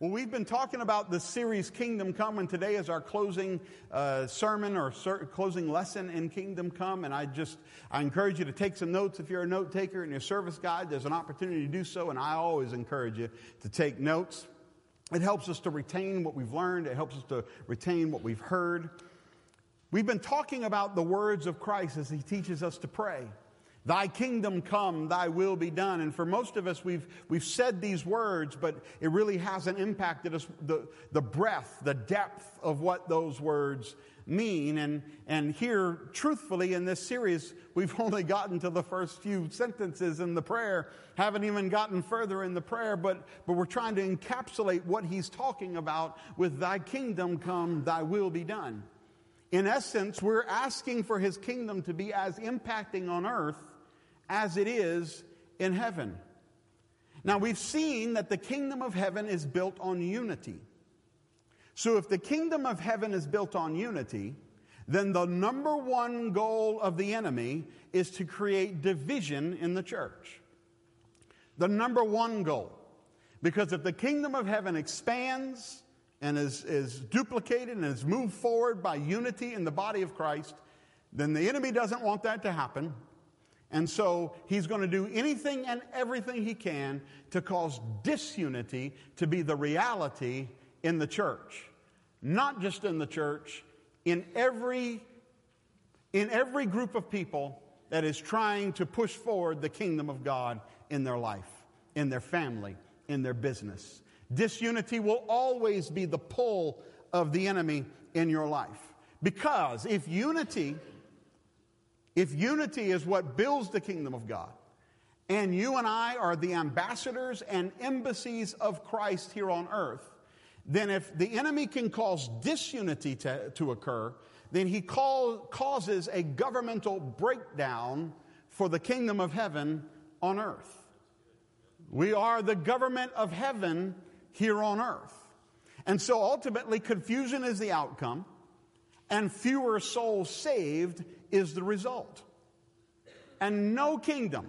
Well, we've been talking about the series Kingdom Come, and today is our closing sermon or closing lesson in Kingdom Come. And I encourage you to take some notes if you're a note taker in your service guide. There's an opportunity to do so, and I always encourage you to take notes. It helps us to retain what we've learned. It helps us to retain what we've heard. We've been talking about the words of Christ as he teaches us to pray. Thy kingdom come, thy will be done. And for most of us, we've said these words, but it really hasn't impacted us, the breadth, the depth of what those words mean. And here, truthfully, in this series, we've only gotten to the first few sentences in the prayer, haven't even gotten further in the prayer, but we're trying to encapsulate what he's talking about with thy kingdom come, thy will be done. In essence, we're asking for his kingdom to be as impacting on earth as it is in heaven. Now, we've seen that the kingdom of heaven is built on unity. So if the kingdom of heaven is built on unity, then the number one goal of the enemy is to create division in the church. The number one goal. Because if the kingdom of heaven expands and is duplicated and is moved forward by unity in the body of Christ, then the enemy doesn't want that to happen. And so he's going to do anything and everything he can to cause disunity to be the reality in the church. Not just in the church, in every group of people that is trying to push forward the kingdom of God in their life, in their family, in their business. Disunity will always be the pull of the enemy in your life. Because if unity is what builds the kingdom of God, and you and I are the ambassadors and embassies of Christ here on earth, then if the enemy can cause disunity to occur, then he causes a governmental breakdown for the kingdom of heaven on earth. We are the government of heaven here on earth. And so ultimately, confusion is the outcome, and fewer souls saved is the result. And no kingdom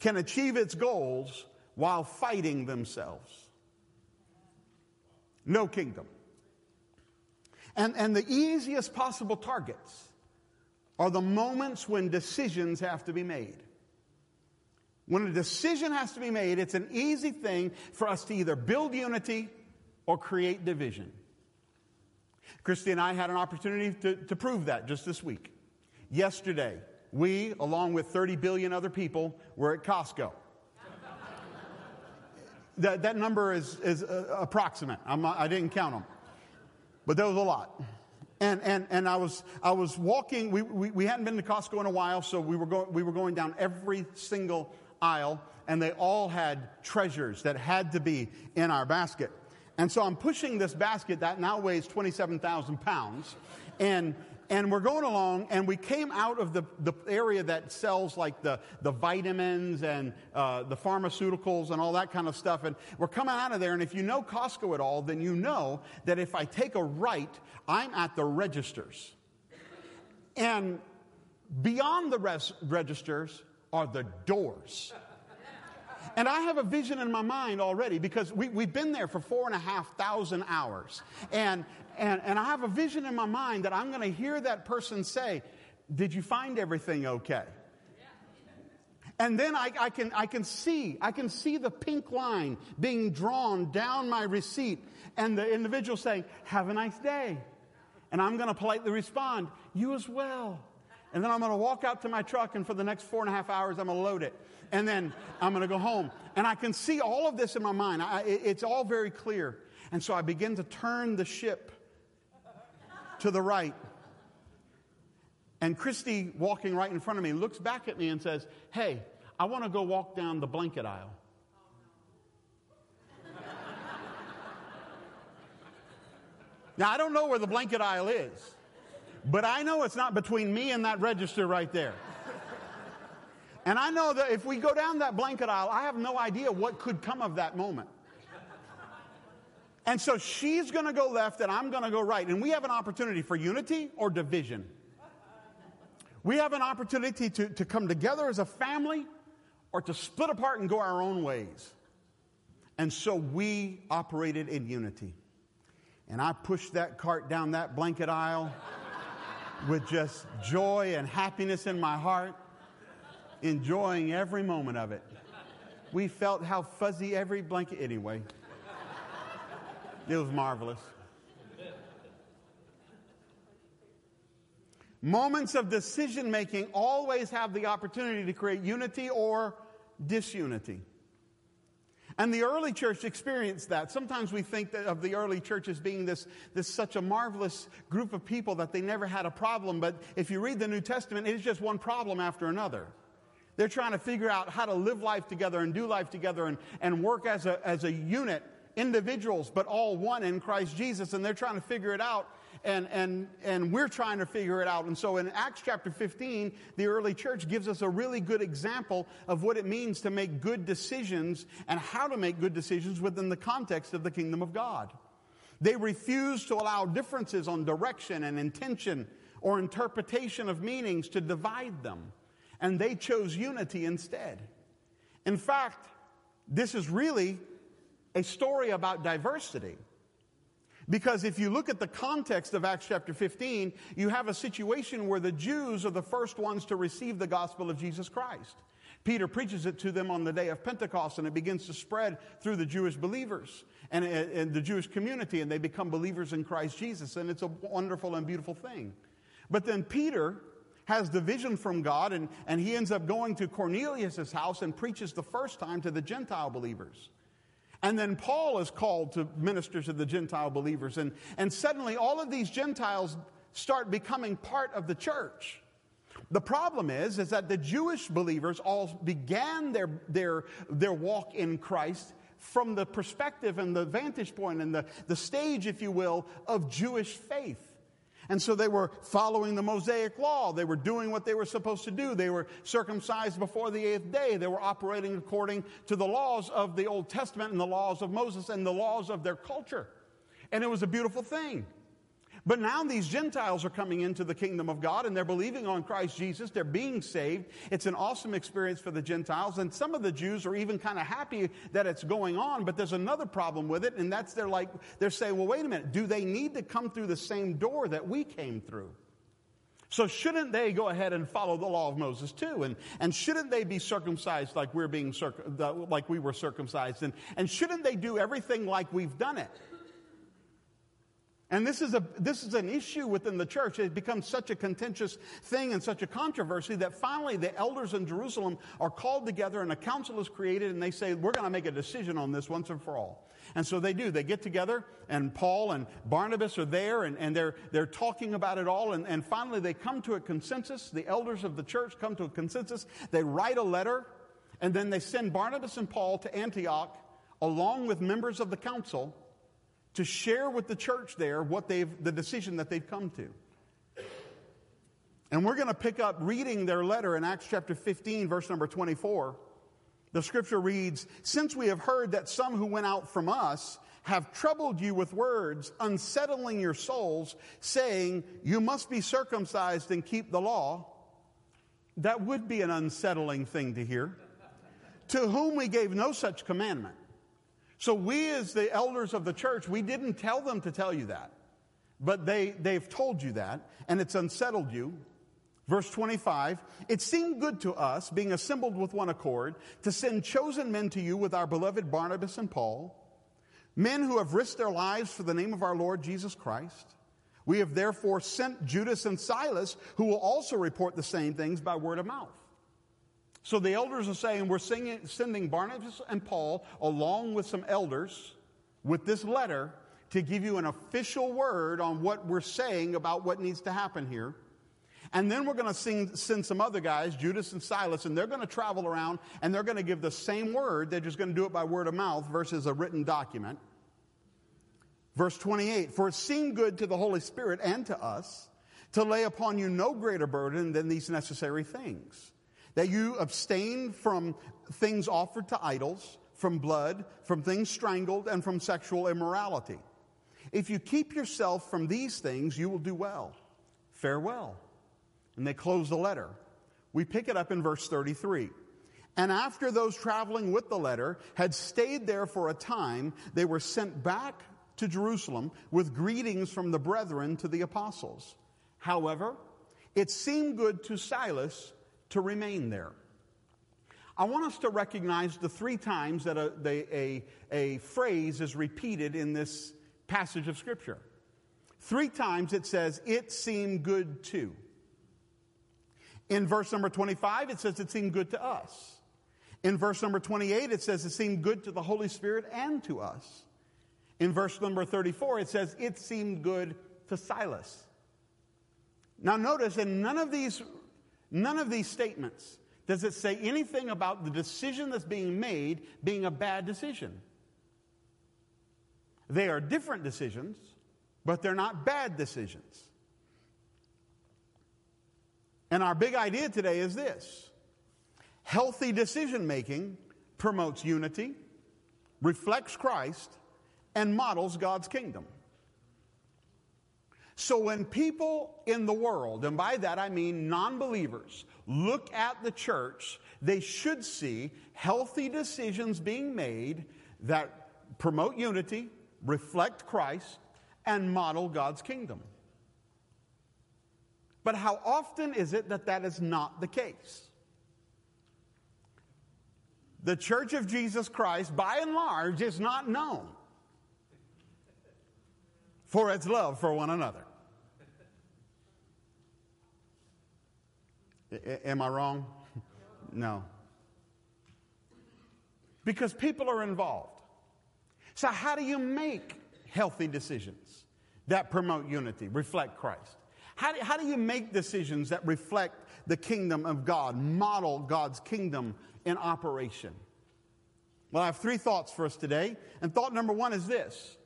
can achieve its goals while fighting themselves. No kingdom. And the easiest possible targets are the moments when decisions have to be made. When a decision has to be made, it's an easy thing for us to either build unity or create division. Christy and I had an opportunity to prove that just this week. Yesterday, we, along with 30 billion other people, were at Costco. That number is approximate. I didn't count them. But there was a lot. And I was walking. We hadn't been to Costco in a while, so we were going down every single aisle, and they all had treasures that had to be in our basket. And so I'm pushing this basket that now weighs 27,000 pounds. And we're going along, and we came out of the area that sells like the vitamins and the pharmaceuticals and all that kind of stuff. And we're coming out of there, and if you know Costco at all, then you know that if I take a right, I'm at the registers. And beyond the registers are the doors. And I have a vision in my mind already because we've been there for 4,500 hours. And I have a vision in my mind that I'm going to hear that person say, "Did you find everything okay?" Yeah. And then I can see the pink line being drawn down my receipt and the individual saying, "Have a nice day." And I'm going to politely respond, "You as well." And then I'm going to walk out to my truck, and for the next 4.5 hours, I'm going to load it. And then I'm going to go home. And I can see all of this in my mind. It's all very clear. And so I begin to turn the ship to the right. And Christy, walking right in front of me, looks back at me and says, "Hey, I want to go walk down the blanket aisle." Oh, no. Now, I don't know where the blanket aisle is. But I know it's not between me and that register right there. And I know that if we go down that blanket aisle, I have no idea what could come of that moment. And so she's going to go left and I'm going to go right. And we have an opportunity for unity or division. We have an opportunity to come together as a family or to split apart and go our own ways. And so we operated in unity. And I pushed that cart down that blanket aisle with just joy and happiness in my heart, enjoying every moment of it. We felt how fuzzy every blanket, anyway. It was marvelous. Moments of decision-making always have the opportunity to create unity or disunity. And the early church experienced that. Sometimes we think that of the early church as being this such a marvelous group of people that they never had a problem. But if you read the New Testament, it's just one problem after another. They're trying to figure out how to live life together and do life together and work as a unit, individuals, but all one in Christ Jesus. And they're trying to figure it out. And we're trying to figure it out. And so in Acts chapter 15, the early church gives us a really good example of what it means to make good decisions and how to make good decisions within the context of the kingdom of God. They refused to allow differences on direction and intention or interpretation of meanings to divide them. And they chose unity instead. In fact, this is really a story about diversity. Because if you look at the context of Acts chapter 15, you have a situation where the Jews are the first ones to receive the gospel of Jesus Christ. Peter preaches it to them on the day of Pentecost, and it begins to spread through the Jewish believers and the Jewish community, and they become believers in Christ Jesus, and it's a wonderful and beautiful thing. But then Peter has the vision from God, and he ends up going to Cornelius' house and preaches the first time to the Gentile believers. And then Paul is called to minister to the Gentile believers. And suddenly all of these Gentiles start becoming part of the church. The problem is that the Jewish believers all began their walk in Christ from the perspective and the vantage point and the stage, if you will, of Jewish faith. And so they were following the Mosaic law. They were doing what they were supposed to do. They were circumcised before the 8th day. They were operating according to the laws of the Old Testament and the laws of Moses and the laws of their culture. And it was a beautiful thing. But now these Gentiles are coming into the kingdom of God, and they're believing on Christ Jesus. They're being saved. It's an awesome experience for the Gentiles. And some of the Jews are even kind of happy that it's going on. But there's another problem with it, and that's they're saying, well, wait a minute. Do they need to come through the same door that we came through? So shouldn't they go ahead and follow the law of Moses too? And shouldn't they be circumcised like we were circumcised? And shouldn't they do everything like we've done it? And this is an issue within the church. It becomes such a contentious thing and such a controversy that finally the elders in Jerusalem are called together and a council is created, and they say, we're going to make a decision on this once and for all. And so they do. They get together, and Paul and Barnabas are there, and they're talking about it all, and finally they come to a consensus. The elders of the church come to a consensus. They write a letter, and then they send Barnabas and Paul to Antioch along with members of the council to share with the church there the decision that they've come to. And we're going to pick up reading their letter in Acts chapter 15, verse number 24. The scripture reads, "Since we have heard that some who went out from us have troubled you with words, unsettling your souls, saying, you must be circumcised and keep the law." That would be an unsettling thing to hear. "To whom we gave no such commandment." So we as the elders of the church, we didn't tell them to tell you that. But they've told you that, and it's unsettled you. Verse 25, "It seemed good to us, being assembled with one accord, to send chosen men to you with our beloved Barnabas and Paul, men who have risked their lives for the name of our Lord Jesus Christ. We have therefore sent Judas and Silas, who will also report the same things by word of mouth." So the elders are saying, we're sending Barnabas and Paul along with some elders with this letter to give you an official word on what we're saying about what needs to happen here. And then we're going to send some other guys, Judas and Silas, and they're going to travel around and they're going to give the same word. They're just going to do it by word of mouth versus a written document. Verse 28, "For it seemed good to the Holy Spirit and to us to lay upon you no greater burden than these necessary things, that you abstain from things offered to idols, from blood, from things strangled, and from sexual immorality. If you keep yourself from these things, you will do well. Farewell." And they close the letter. We pick it up in verse 33. And after those traveling with the letter had stayed there for a time, they were sent back to Jerusalem with greetings from the brethren to the apostles. However, it seemed good to Silas to remain there. I want us to recognize the three times that a phrase is repeated in this passage of Scripture. Three times it says, it seemed good to. In verse number 25, it says it seemed good to us. In verse number 28, it says it seemed good to the Holy Spirit and to us. In verse number 34, it says it seemed good to Silas. Now notice in none of these statements does it say anything about the decision that's being made being a bad decision. They are different decisions, but they're not bad decisions. And our big idea today is this. Healthy decision-making promotes unity, reflects Christ, and models God's kingdom. So when people in the world, and by that I mean non-believers, look at the church, they should see healthy decisions being made that promote unity, reflect Christ, and model God's kingdom. But how often is it that that is not the case? The Church of Jesus Christ, by and large, is not known for its love for one another. Am I wrong? No. Because people are involved. So how do you make healthy decisions that promote unity, reflect Christ? How do you make decisions that reflect the kingdom of God, model God's kingdom in operation? Well, I have three thoughts for us today. And thought number one is this,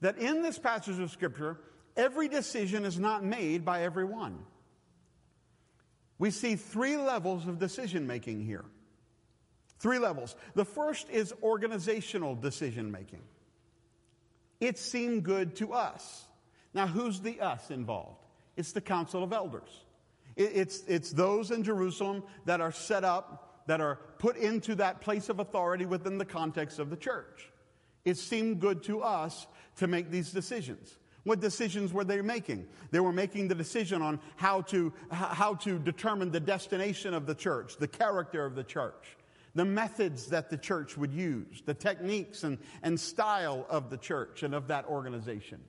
that in this passage of Scripture, every decision is not made by everyone. We see three levels of decision-making here. Three levels. The first is organizational decision-making. It seemed good to us. Now, who's the us involved? It's the Council of Elders. It's those in Jerusalem that are set up, that are put into that place of authority within the context of the church. It seemed good to us to make these decisions. What decisions were they making? They were making the decision on how to determine the destination of the church, the character of the church, the methods that the church would use, the techniques and style of the church and of that organization.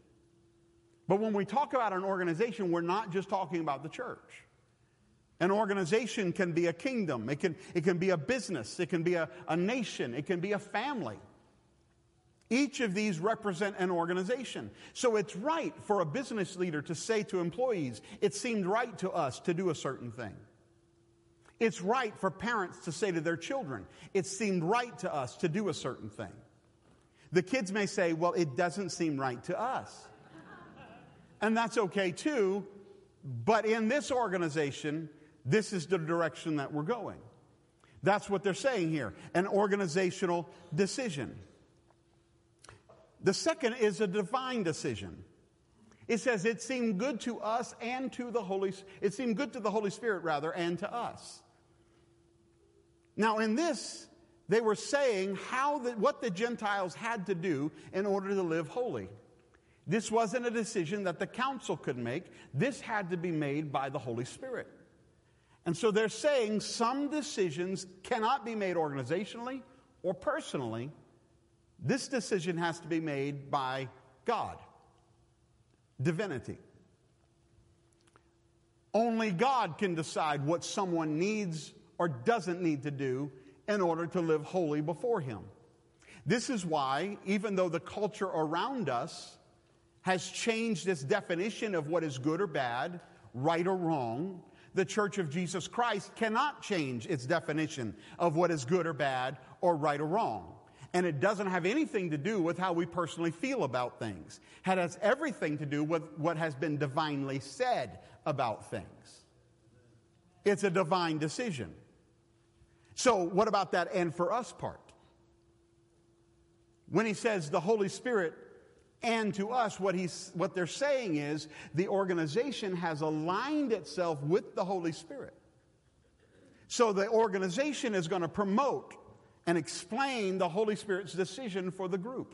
But when we talk about an organization, we're not just talking about the church. An organization can be a kingdom. It can be a business. It can be a nation. It can be a family. Each of these represent an organization. So it's right for a business leader to say to employees, it seemed right to us to do a certain thing. It's right for parents to say to their children, it seemed right to us to do a certain thing. The kids may say, well, it doesn't seem right to us. And that's okay too, but in this organization, this is the direction that we're going. That's what they're saying here, an organizational decision. The second is a divine decision. It says it seemed good to us and to the Holy Spirit. It seemed good to the Holy Spirit rather and to us. Now in this, they were saying what the Gentiles had to do in order to live holy. This wasn't a decision that the council could make. This had to be made by the Holy Spirit. And so they're saying some decisions cannot be made organizationally or personally. This decision has to be made by God, divinity. Only God can decide what someone needs or doesn't need to do in order to live holy before Him. This is why, even though the culture around us has changed its definition of what is good or bad, right or wrong, the Church of Jesus Christ cannot change its definition of what is good or bad or right or wrong. And it doesn't have anything to do with how we personally feel about things. It has everything to do with what has been divinely said about things. It's a divine decision. So what about that and for us part? When he says the Holy Spirit and to us, what they're saying is the organization has aligned itself with the Holy Spirit. So the organization is going to promote and explain the Holy Spirit's decision for the group.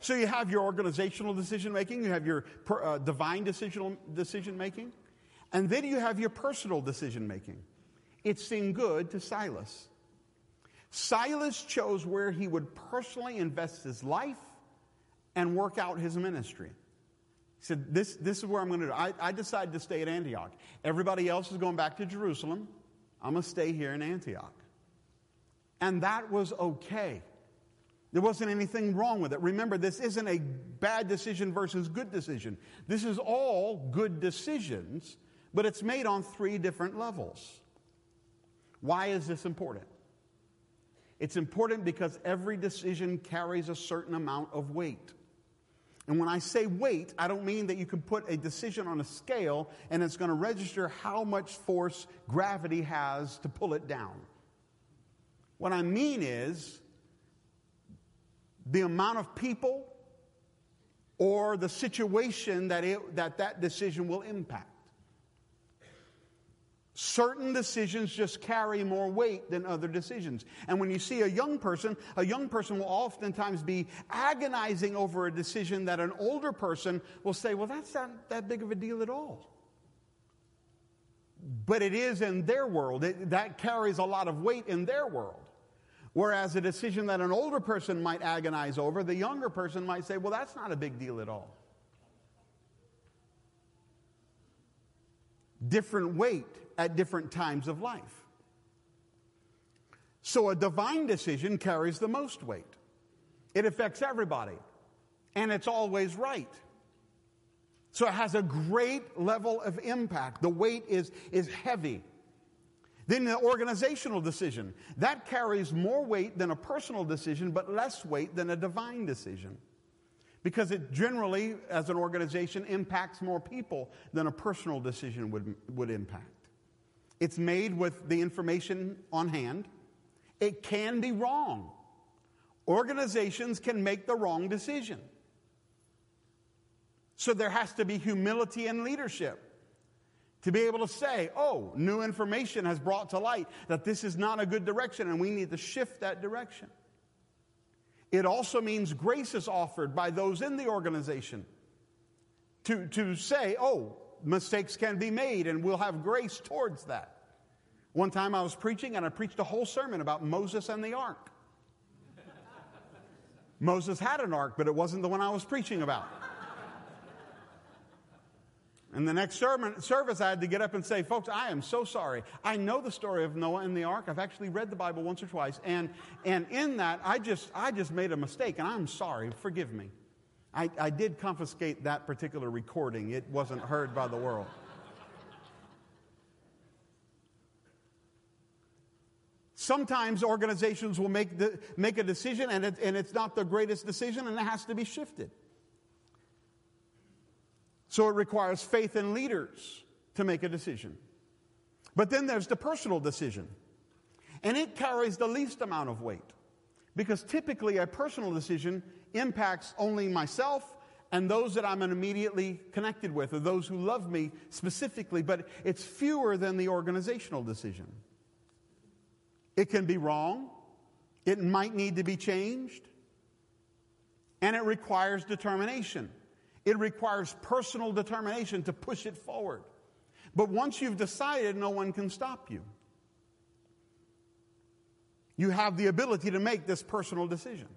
So you have your organizational decision-making, you have your divine decision-making, and then you have your personal decision-making. It seemed good to Silas. Silas chose where he would personally invest his life and work out his ministry. He said, this is where I'm going to do. I decided to stay at Antioch. Everybody else is going back to Jerusalem. I'm going to stay here in Antioch. And that was okay. There wasn't anything wrong with it. Remember, this isn't a bad decision versus good decision. This is all good decisions, but it's made on three different levels. Why is this important? It's important because every decision carries a certain amount of weight. And when I say weight, I don't mean that you can put a decision on a scale and it's going to register how much force gravity has to pull it down. What I mean is the amount of people or the situation that decision will impact. Certain decisions just carry more weight than other decisions. And when you see a young person will oftentimes be agonizing over a decision that an older person will say, well, that's not that big of a deal at all. But it is in their world. That carries a lot of weight in their world. Whereas a decision that an older person might agonize over, the younger person might say, well, that's not a big deal at all. Different weight at different times of life. So a divine decision carries the most weight. It affects everybody, and it's always right. So it has a great level of impact. The weight is heavy. Then the organizational decision. That carries more weight than a personal decision, but less weight than a divine decision. Because it generally, as an organization, impacts more people than a personal decision would impact. It's made with the information on hand. It can be wrong. Organizations can make the wrong decision. So there has to be humility in leadership to be able to say, oh, new information has brought to light that this is not a good direction and we need to shift that direction. It also means grace is offered by those in the organization to say, oh, mistakes can be made and we'll have grace towards that. One time I was preaching and I preached a whole sermon about Moses and the ark. Moses had an ark, but it wasn't the one I was preaching about. And the next service I had to get up and say, folks, I am so sorry. I know the story of Noah and the ark. I've actually read the Bible once or twice. And in that, I just made a mistake, and I'm sorry. Forgive me. I did confiscate that particular recording. It wasn't heard by the world. Sometimes organizations will make a decision, and it's not the greatest decision, and it has to be shifted. So it requires faith in leaders to make a decision. But then there's the personal decision. And it carries the least amount of weight. Because typically a personal decision impacts only myself and those that I'm immediately connected with, or those who love me specifically. But it's fewer than the organizational decision. It can be wrong. It might need to be changed. And it requires determination. It requires personal determination to push it forward. But once you've decided, no one can stop you. You have the ability to make this personal decision.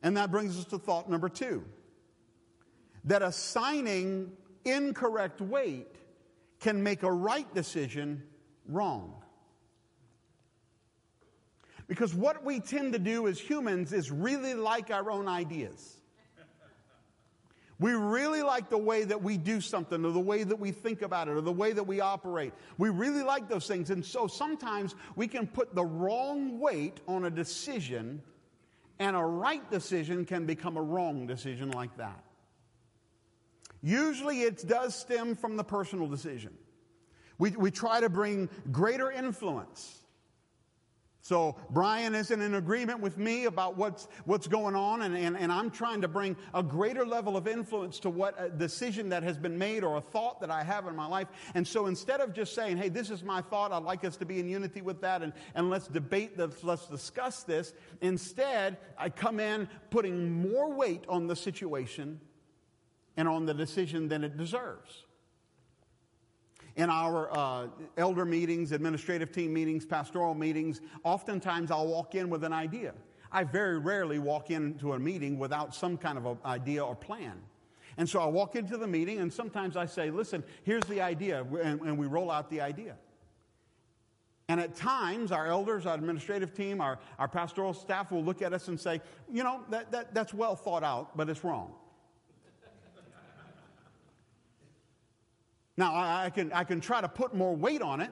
And that brings us to thought number two, that assigning incorrect weight can make a right decision wrong. Because what we tend to do as humans is really like our own ideas. We really like the way that we do something, or the way that we think about it, or the way that we operate. We really like those things. And so sometimes we can put the wrong weight on a decision, and a right decision can become a wrong decision like that. Usually it does stem from the personal decision. We try to bring greater influence. So Brian isn't in agreement with me about what's going on, and I'm trying to bring a greater level of influence to what a decision that has been made or a thought that I have in my life. And so instead of just saying, hey, this is my thought, I'd like us to be in unity with that, and let's debate this, let's discuss this, instead I come in putting more weight on the situation and on the decision than it deserves. In our elder meetings, administrative team meetings, pastoral meetings, oftentimes I'll walk in with an idea. I very rarely walk into a meeting without some kind of an idea or plan. And so I walk into the meeting, and sometimes I say, listen, here's the idea, and we roll out the idea. And at times, our elders, our administrative team, our pastoral staff will look at us and say, you know, that's well thought out, but it's wrong. Now, I can try to put more weight on it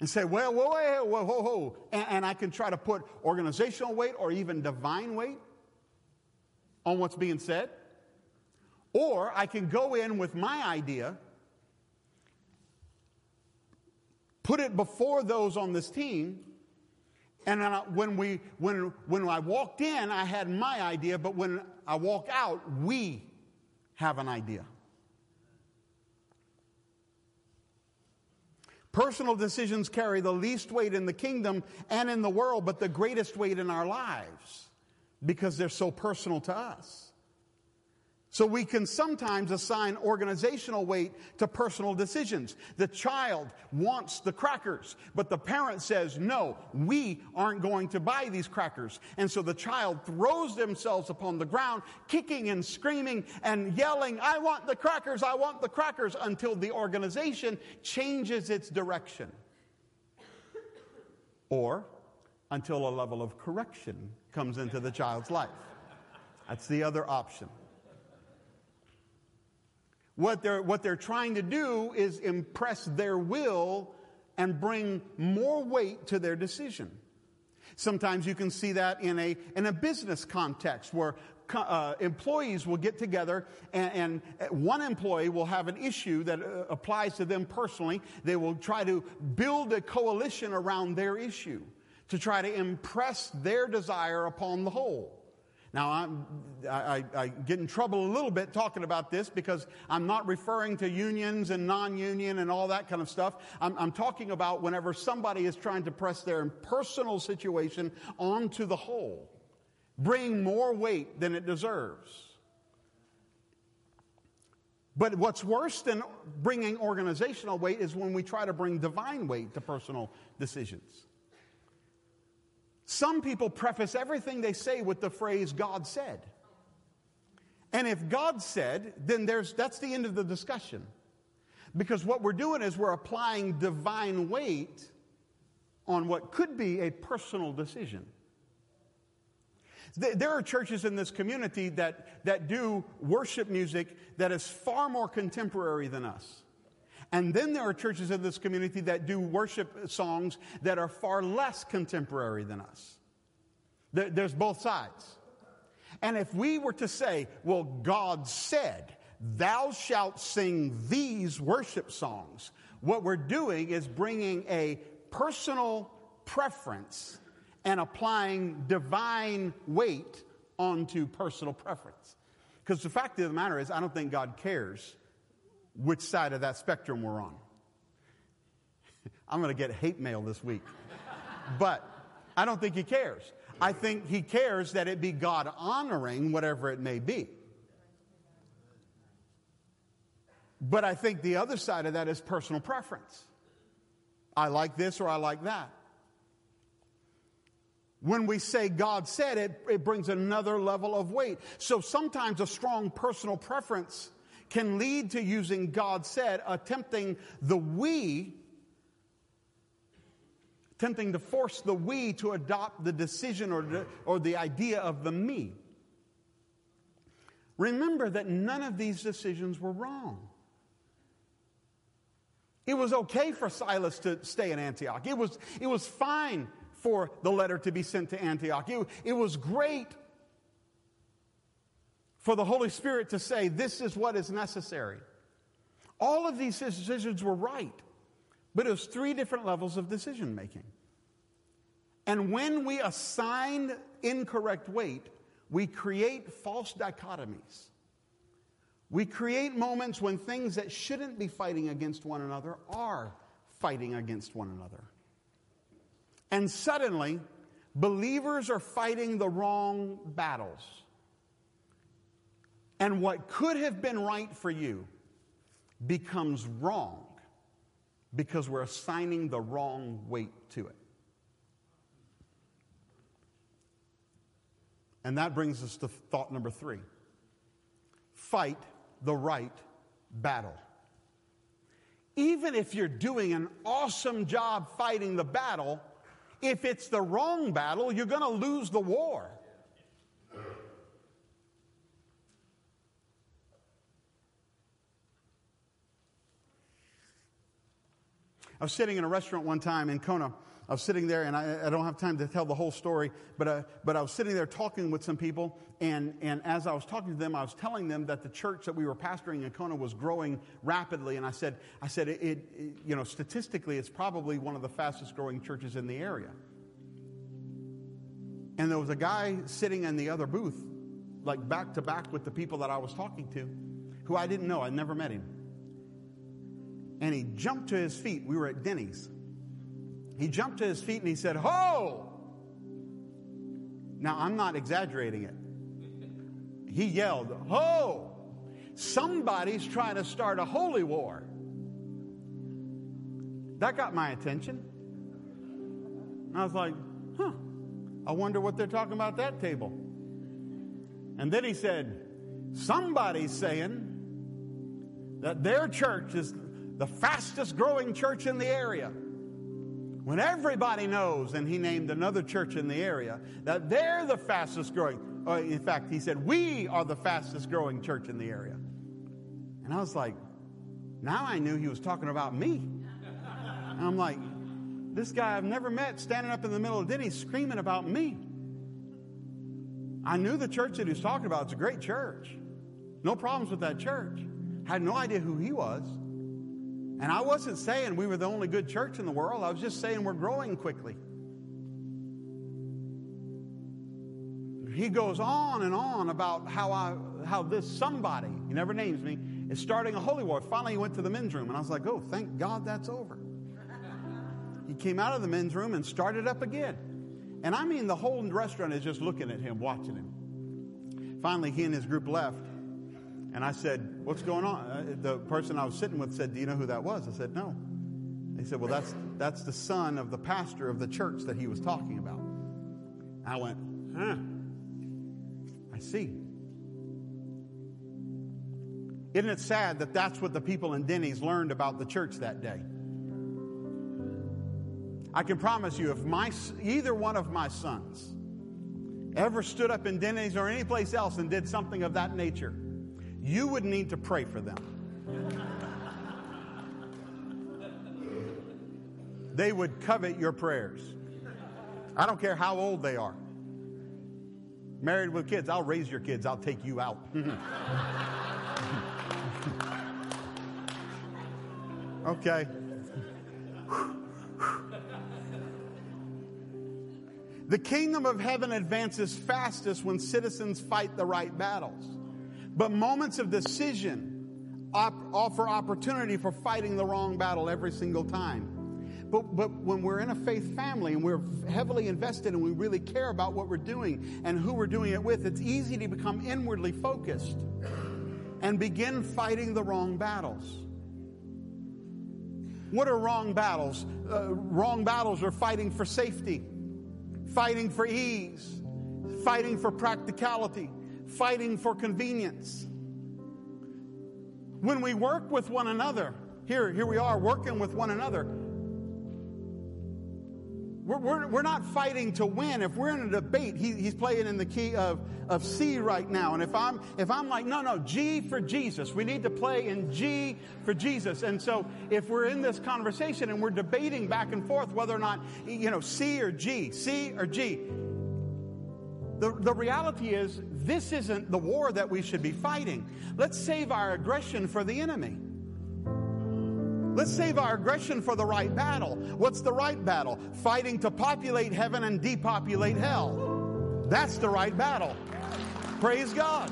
and say, well, whoa. And I can try to put organizational weight or even divine weight on what's being said. Or I can go in with my idea, put it before those on this team, and then when I walked in, I had my idea, but when I walk out, we have an idea. Personal decisions carry the least weight in the kingdom and in the world, but the greatest weight in our lives because they're so personal to us. So we can sometimes assign organizational weight to personal decisions. The child wants the crackers, but the parent says, no, we aren't going to buy these crackers. And so the child throws themselves upon the ground, kicking and screaming and yelling, I want the crackers, until the organization changes its direction. Or until a level of correction comes into the child's life. That's the other option. What they're trying to do is impress their will and bring more weight to their decision. Sometimes you can see that in a business context where employees will get together and one employee will have an issue that applies to them personally. They will try to build a coalition around their issue to try to impress their desire upon the whole. Now, I get in trouble a little bit talking about this because I'm not referring to unions and non-union and all that kind of stuff. I'm talking about whenever somebody is trying to press their personal situation onto the whole, bring more weight than it deserves. But what's worse than bringing organizational weight is when we try to bring divine weight to personal decisions. Some people preface everything they say with the phrase, God said. And if God said, then that's the end of the discussion. Because what we're doing is we're applying divine weight on what could be a personal decision. There are churches in this community that do worship music that is far more contemporary than us. And then there are churches in this community that do worship songs that are far less contemporary than us. There's both sides. And if we were to say, well, God said, thou shalt sing these worship songs, what we're doing is bringing a personal preference and applying divine weight onto personal preference. Because the fact of the matter is, I don't think God cares which side of that spectrum we're on. I'm going to get hate mail this week. But I don't think he cares. I think he cares that it be God honoring, whatever it may be. But I think the other side of that is personal preference. I like this or I like that. When we say God said it, it brings another level of weight. So sometimes a strong personal preference can lead to using God said, attempting to force the we to adopt the decision or the idea of the me. Remember that none of these decisions were wrong. It was okay for Silas to stay in Antioch. It was fine for the letter to be sent to Antioch. It was great for the Holy Spirit to say, this is what is necessary. All of these decisions were right, but it was three different levels of decision making. And when we assign incorrect weight, we create false dichotomies. We create moments when things that shouldn't be fighting against one another are fighting against one another. And suddenly, believers are fighting the wrong battles. And what could have been right for you becomes wrong because we're assigning the wrong weight to it. And that brings us to thought number 3. Fight the right battle. Even if you're doing an awesome job fighting the battle, if it's the wrong battle, you're going to lose the war. I was sitting in a restaurant one time in Kona. I was sitting there, and I don't have time to tell the whole story, but I was sitting there talking with some people, and as I was talking to them, I was telling them that the church that we were pastoring in Kona was growing rapidly, and I said, it statistically, it's probably one of the fastest growing churches in the area. And there was a guy sitting in the other booth, like back to back with the people that I was talking to, who I didn't know. I'd never met him. And he jumped to his feet. We were at Denny's. He jumped to his feet and he said, "Ho!" Now, I'm not exaggerating it. He yelled, "Ho! Somebody's trying to start a holy war." That got my attention. I was like, huh, I wonder what they're talking about at that table. And then he said, "Somebody's saying that their church is the fastest growing church in the area, when everybody knows," and he named another church in the area, "that they're the fastest growing." In fact, he said, "We are the fastest growing church in the area." And I was like, now I knew he was talking about me. And I'm like, this guy I've never met standing up in the middle of Denny's screaming about me. I knew the church that he was talking about. It's a great church. No problems with that church. I had no idea who he was. And I wasn't saying we were the only good church in the world. I was just saying we're growing quickly. He goes on and on about how this somebody, he never names me, is starting a holy war. Finally, he went to the men's room, and I was like, oh, thank God that's over. He came out of the men's room and started up again. And I mean, the whole restaurant is just looking at him, watching him. Finally, he and his group left. And I said, "What's going on?" The person I was sitting with said, "Do you know who that was?" I said, "No." They said, "Well, that's the son of the pastor of the church that he was talking about." I went, huh, I see. Isn't it sad that that's what the people in Denny's learned about the church that day? I can promise you, if either one of my sons ever stood up in Denny's or any place else and did something of that nature, you would need to pray for them. They would covet your prayers. I don't care how old they are. Married with kids, I'll raise your kids, I'll take you out. Okay. The kingdom of heaven advances fastest when citizens fight the right battles. But moments of decision offer opportunity for fighting the wrong battle every single time. But when we're in a faith family and we're heavily invested and we really care about what we're doing and who we're doing it with, it's easy to become inwardly focused and begin fighting the wrong battles. What are wrong battles? Wrong battles are fighting for safety, fighting for ease, fighting for practicality, fighting for convenience. When we work with one another, here we are working with one another. We're not fighting to win. If we're in a debate, he's playing in the key of C right now. And if I'm like, no, G for Jesus. We need to play in G for Jesus. And so if we're in this conversation and we're debating back and forth whether or not, C or G, C or G. The reality is, this isn't the war that we should be fighting. Let's save our aggression for the enemy. Let's save our aggression for the right battle. What's the right battle? Fighting to populate heaven and depopulate hell. That's the right battle. Praise God.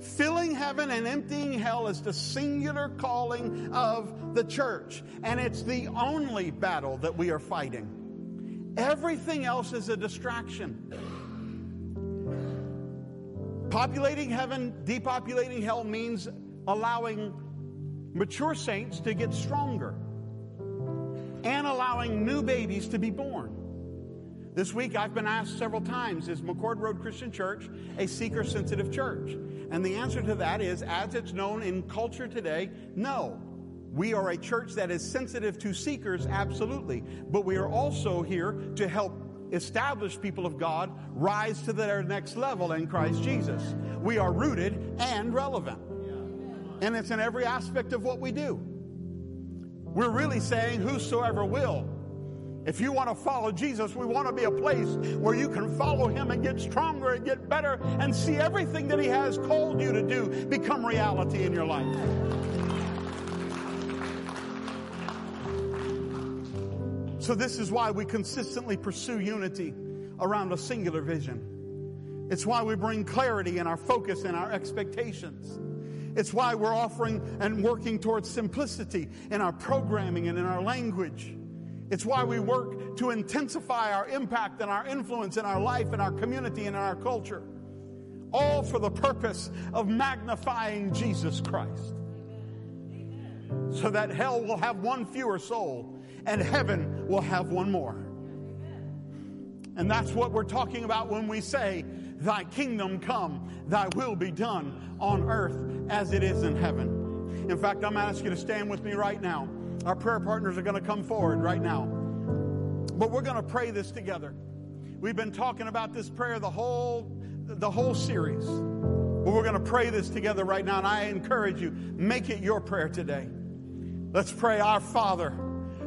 Filling heaven and emptying hell is the singular calling of the church. And it's the only battle that we are fighting. Everything else is a distraction. Populating heaven, depopulating hell means allowing mature saints to get stronger and allowing new babies to be born. This week I've been asked several times, is McCord Road Christian Church a seeker-sensitive church? And the answer to that is, as it's known in culture today, no. We are a church that is sensitive to seekers, absolutely. But we are also here to help established people of God rise to their next level in Christ Jesus. We are rooted and relevant. And it's in every aspect of what we do. We're really saying, whosoever will. If you want to follow Jesus, we want to be a place where you can follow Him and get stronger and get better and see everything that He has called you to do become reality in your life. So this is why we consistently pursue unity around a singular vision. It's why we bring clarity in our focus and our expectations. It's why we're offering and working towards simplicity in our programming and in our language. It's why we work to intensify our impact and our influence in our life and our community and in our culture. All for the purpose of magnifying Jesus Christ. Amen. So that hell will have one fewer soul and heaven will have one more. Amen. And that's what we're talking about when we say, Thy kingdom come, Thy will be done on earth as it is in heaven. In fact, I'm going to ask you to stand with me right now. Our prayer partners are going to come forward right now. But we're going to pray this together. We've been talking about this prayer the whole series. But we're going to pray this together right now. And I encourage you, make it your prayer today. Let's pray, Our Father,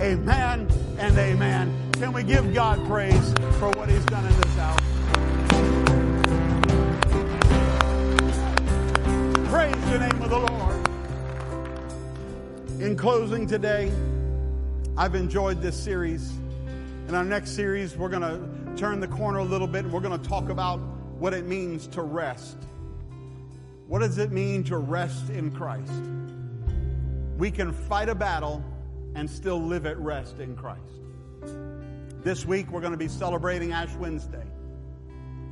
Amen and amen. Can we give God praise for what He's done in this hour? Praise the name of the Lord. In closing today, I've enjoyed this series. In our next series, we're going to turn the corner a little bit and we're going to talk about what it means to rest. What does it mean to rest in Christ? We can fight a battle and still live at rest in Christ. This week, we're going to be celebrating Ash Wednesday.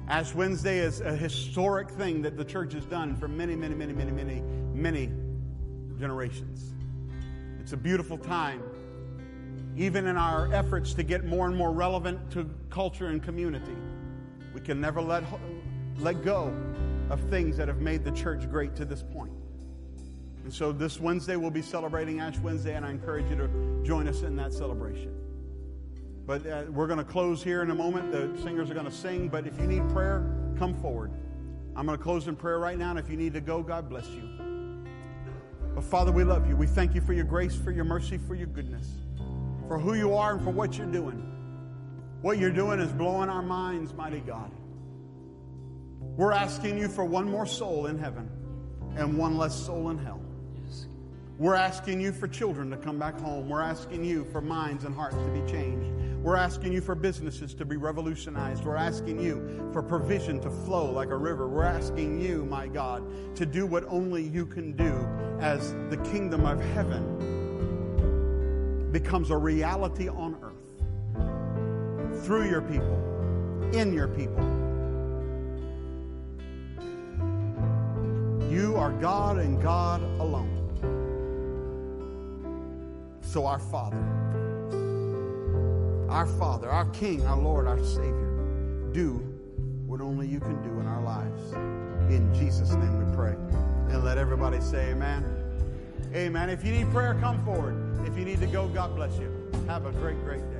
Ash Wednesday is a historic thing that the church has done for many, many, many, many, many, many generations. It's a beautiful time, even in our efforts to get more and more relevant to culture and community. We can never let go of things that have made the church great to this point. And so this Wednesday we'll be celebrating Ash Wednesday, and I encourage you to join us in that celebration. But we're going to close here in a moment. The singers are going to sing, but if you need prayer, come forward. I'm going to close in prayer right now, and if you need to go, God bless you. But Father, we love you. We thank you for your grace, for your mercy, for your goodness, for who you are and for what you're doing. What you're doing is blowing our minds, mighty God. We're asking you for one more soul in heaven and one less soul in hell. We're asking you for children to come back home. We're asking you for minds and hearts to be changed. We're asking you for businesses to be revolutionized. We're asking you for provision to flow like a river. We're asking you, my God, to do what only you can do as the kingdom of heaven becomes a reality on earth through your people, in your people. You are God and God alone. So our Father, our Father, our King, our Lord, our Savior, do what only you can do in our lives. In Jesus' name we pray. And let everybody say amen. Amen. If you need prayer, come forward. If you need to go, God bless you. Have a great day.